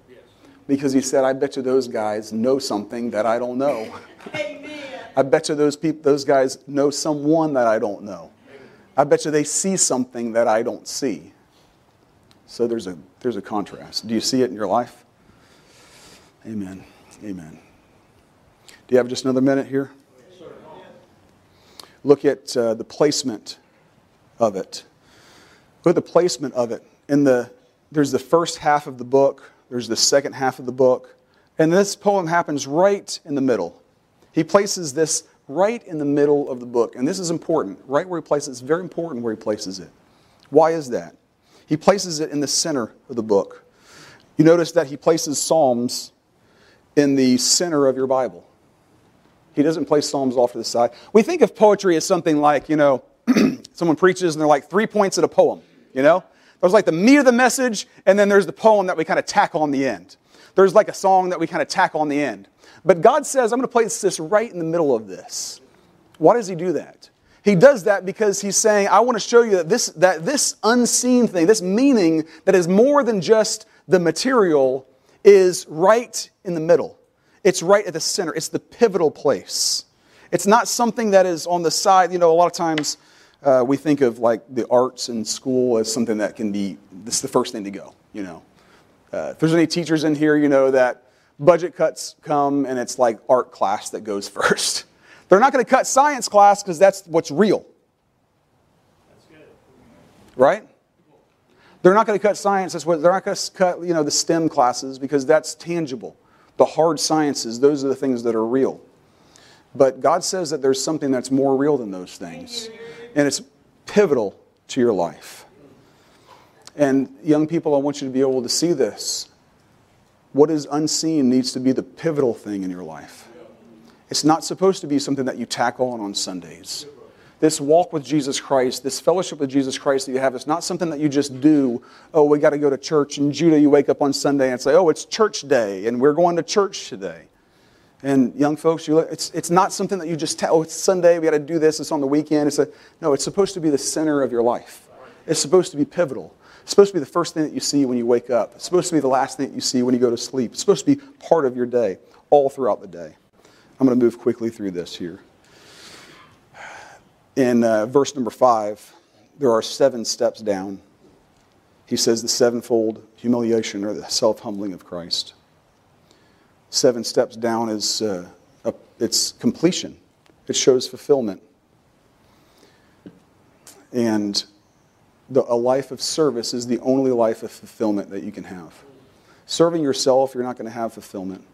Because he said, I bet you those guys know something that I don't know. Amen. I bet you those guys know someone that I don't know. I bet you they see something that I don't see. So there's a contrast. Do you see it in your life? Amen. Amen. Do you have just another minute here? Yes, sir. Look at the placement of it. Look at the placement of it. There's the first half of the book. There's the second half of the book. And this poem happens right in the middle. He places this right in the middle of the book. And this is important. Right where he places it. It's very important where he places it. Why is that? He places it in the center of the book. You notice that he places Psalms in the center of your Bible. He doesn't place Psalms off to the side. We think of poetry as something like, you know, someone preaches and they're like 3 points at a poem, you know? There's like the meat of the message, and then there's the poem that we kind of tack on the end. There's like a song that we kind of tack on the end. But God says, I'm going to place this right in the middle of this. Why does he do that? He does that because he's saying, I want to show you that this unseen thing, this meaning that is more than just the material, is right in the middle. It's right at the center. It's the pivotal place. It's not something that is on the side. You know, a lot of times, we think of like the arts in school as something that can be, this is the first thing to go, you know. If there's any teachers in here, you know that budget cuts come and it's like art class that goes first. They're not going to cut science class because that's what's real. That's good. Right? They're not going to cut science. That's what, they're not going to cut, you know, the STEM classes because that's tangible. The hard sciences, those are the things that are real. But God says that there's something that's more real than those things. And it's pivotal to your life. And young people, I want you to be able to see this. What is unseen needs to be the pivotal thing in your life. It's not supposed to be something that you tack on Sundays. This walk with Jesus Christ, this fellowship with Jesus Christ that you have, it's not something that you just do. Oh, we got to go to church. In Judah, you wake up on Sunday and say, oh, it's church day, and we're going to church today. And young folks, it's not something that you just tell, oh, it's Sunday, we got to do this, it's on the weekend. No, it's supposed to be the center of your life. It's supposed to be pivotal. It's supposed to be the first thing that you see when you wake up. It's supposed to be the last thing that you see when you go to sleep. It's supposed to be part of your day, all throughout the day. I'm going to move quickly through this here. In verse number 5, there are 7 steps down. He says the sevenfold humiliation or the self-humbling of Christ. 7 steps down is its completion. It shows fulfillment. And a life of service is the only life of fulfillment that you can have. Serving yourself, you're not going to have fulfillment.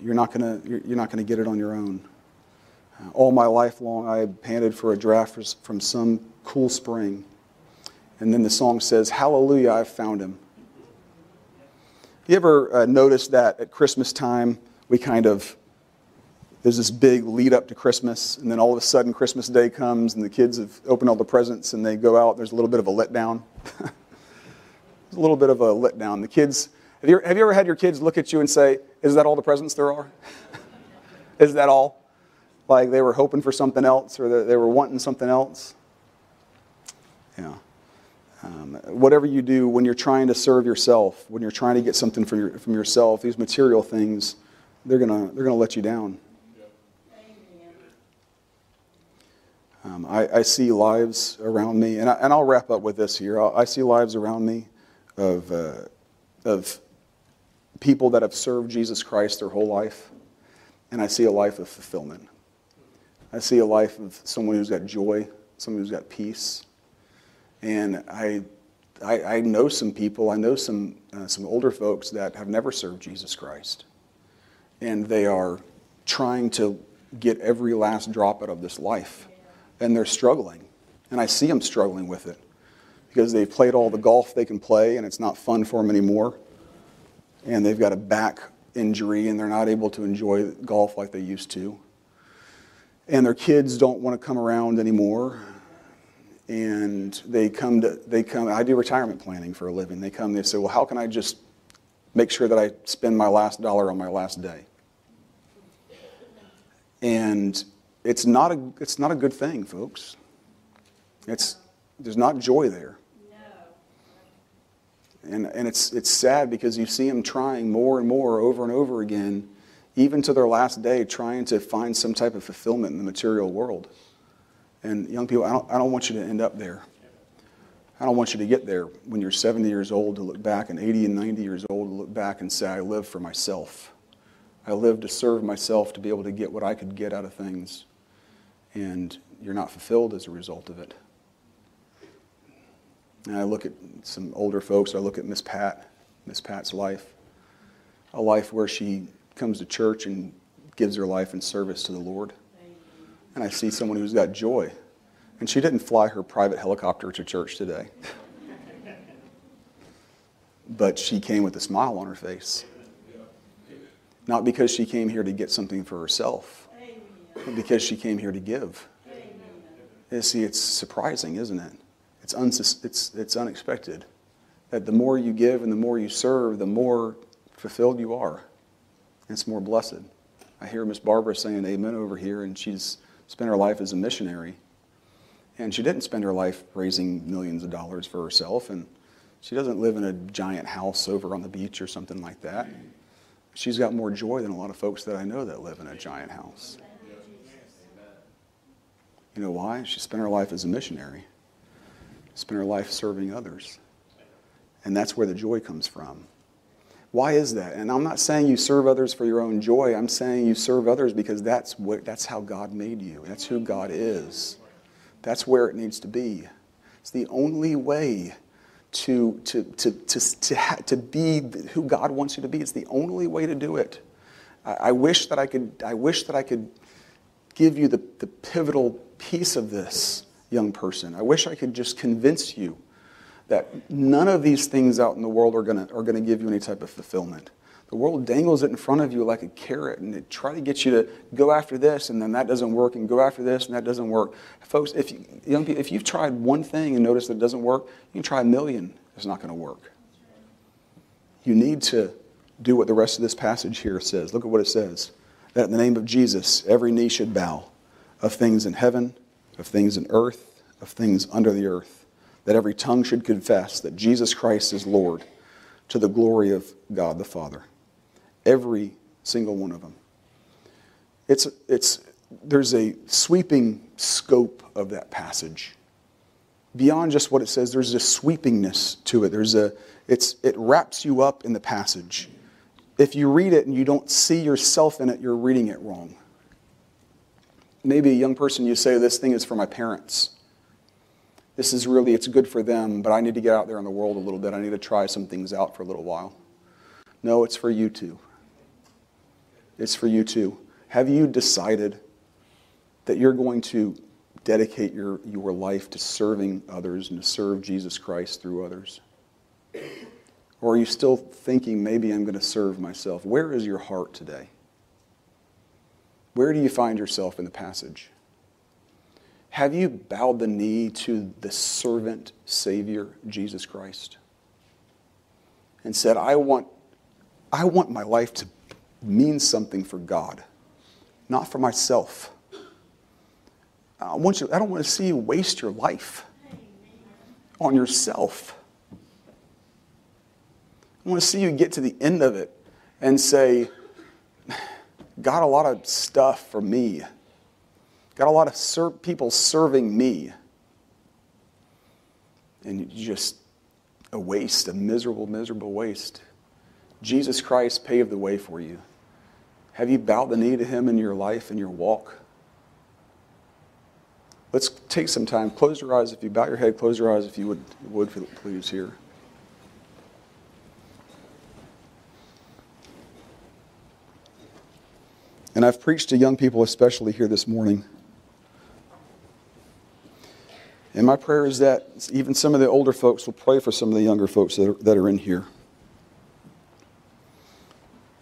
You're not going to get it on your own. All my life long, I panted for a draft from some cool spring. And then the song says, "Hallelujah, I've found him." You ever notice that at Christmas time, there's this big lead up to Christmas, and then all of a sudden Christmas Day comes, and the kids have opened all the presents, and they go out, and there's a little bit of a letdown. There's a little bit of a letdown. The kids, have you ever had your kids look at you and say, is that all the presents there are? Is that all? Like they were hoping for something else, or they were wanting something else? Yeah. Whatever you do when you're trying to serve yourself, when you're trying to get something from yourself, these material things, they're gonna let you down. I see lives around me, and I'll wrap up with this here. I see lives around me of people that have served Jesus Christ their whole life, and I see a life of fulfillment. I see a life of someone who's got joy, someone who's got peace. And I know some people, some older folks that have never served Jesus Christ. And they are trying to get every last drop out of this life. And they're struggling. And I see them struggling with it. Because they've played all the golf they can play, and it's not fun for them anymore. And they've got a back injury, and they're not able to enjoy golf like they used to. And their kids don't want to come around anymore. And I do retirement planning for a living. They come, they say, well, how can I just make sure that I spend my last dollar on my last day? And it's not a good thing, folks. There's not joy there. No. And it's sad because you see them trying more and more over and over again, even to their last day, trying to find some type of fulfillment in the material world. And young people, I don't want you to end up there. I don't want you to get there when you're 70 years old to look back, and 80 and 90 years old to look back and say, I lived for myself. I lived to serve myself, to be able to get what I could get out of things. And you're not fulfilled as a result of it. And I look at some older folks. I look at Miss Pat's life, a life where she comes to church and gives her life in service to the Lord. And I see someone who's got joy. And she didn't fly her private helicopter to church today. But she came with a smile on her face. Not because she came here to get something for herself, but because she came here to give. And see, it's surprising, isn't it? It's unexpected. That the more you give and the more you serve, the more fulfilled you are. It's more blessed. I hear Miss Barbara saying amen over here, and she's spent her life as a missionary. And she didn't spend her life raising millions of dollars for herself, and she doesn't live in a giant house over on the beach or something like that. She's got more joy than a lot of folks that I know that live in a giant house. You know why? She spent her life as a missionary. Spent her life serving others. And that's where the joy comes from. Why is that? And I'm not saying you serve others for your own joy. I'm saying you serve others because that's how God made you. That's who God is. That's where it needs to be. It's the only way to be who God wants you to be. It's the only way to do it. I wish that I could. I wish that I could give you the pivotal piece of this, young person. I wish I could just convince you that none of these things out in the world are going to give you any type of fulfillment. The world dangles it in front of you like a carrot, and it try to get you to go after this, and then that doesn't work, and go after this, and that doesn't work. Folks, young people, if you've tried one thing and noticed that it doesn't work, you can try a million. It's not going to work. You need to do what the rest of this passage here says. Look at what it says. That in the name of Jesus, every knee should bow, of things in heaven, of things in earth, of things under the earth. That every tongue should confess that Jesus Christ is Lord, to the glory of God the Father. Every single one of them. There's a sweeping scope of that passage. Beyond just what it says, there's a sweepingness to it. It wraps you up in the passage. If you read it and you don't see yourself in it, you're reading it wrong. Maybe a young person, you say, this thing is for my parents. This is really, it's good for them, but I need to get out there in the world a little bit. I need to try some things out for a little while. No, it's for you too. It's for you too. Have you decided that you're going to dedicate your life to serving others and to serve Jesus Christ through others? Or are you still thinking, maybe I'm going to serve myself? Where is your heart today? Where do you find yourself in the passage? Have you bowed the knee to the servant Savior, Jesus Christ? And said, I want my life to mean something for God, not for myself. I don't want to see you waste your life on yourself. I want to see you get to the end of it and say, got a lot of stuff for me. Got a lot of people serving me. And just a waste, a miserable, miserable waste. Jesus Christ paved the way for you. Have you bowed the knee to Him in your life and your walk? Let's take some time. Close your eyes if you bow your head. Close your eyes if you would please here. And I've preached to young people especially here this morning. And my prayer is that even some of the older folks will pray for some of the younger folks that are in here.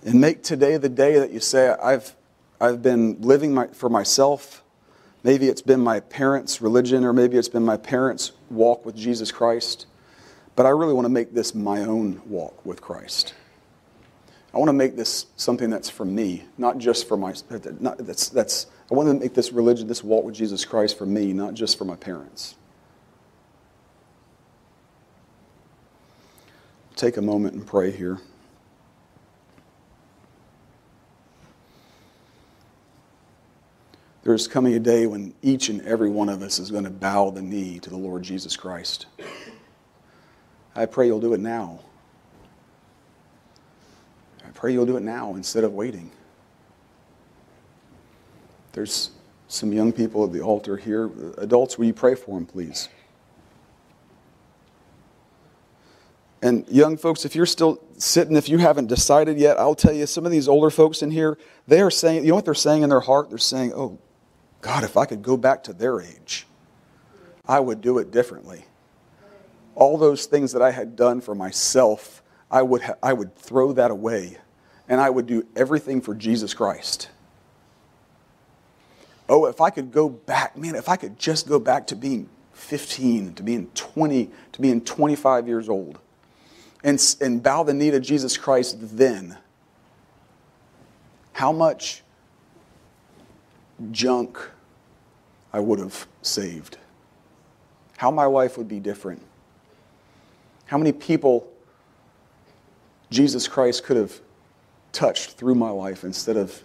And make today the day that you say, I've been living for myself. Maybe it's been my parents' religion, or maybe it's been my parents' walk with Jesus Christ. But I really want to make this my own walk with Christ. I want to make this something that's for me, not just for my... I want to make this religion, this walk with Jesus Christ for me, not just for my parents. Take a moment and pray here. There's coming a day when each and every one of us is going to bow the knee to the Lord Jesus Christ. I pray you'll do it now. I pray you'll do it now instead of waiting. There's some young people at the altar here. Adults, will you pray for them, please? And young folks, if you're still sitting, if you haven't decided yet, I'll tell you, some of these older folks in here, they are saying, you know what they're saying in their heart? They're saying, oh, God, if I could go back to their age, I would do it differently. All those things that I had done for myself, I would throw that away, and I would do everything for Jesus Christ. Oh, if I could go back, man, if I could just go back to being 15, to being 20, to being 25 years old, and bow the knee to Jesus Christ then, how much junk I would have saved. How my life would be different. How many people Jesus Christ could have touched through my life instead of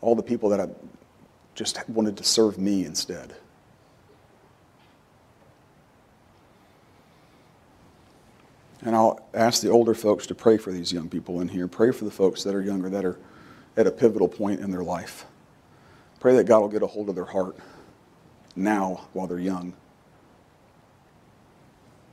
all the people that I just wanted to serve me instead. And I'll ask the older folks to pray for these young people in here. Pray for the folks that are younger, that are at a pivotal point in their life. Pray that God will get a hold of their heart now while they're young.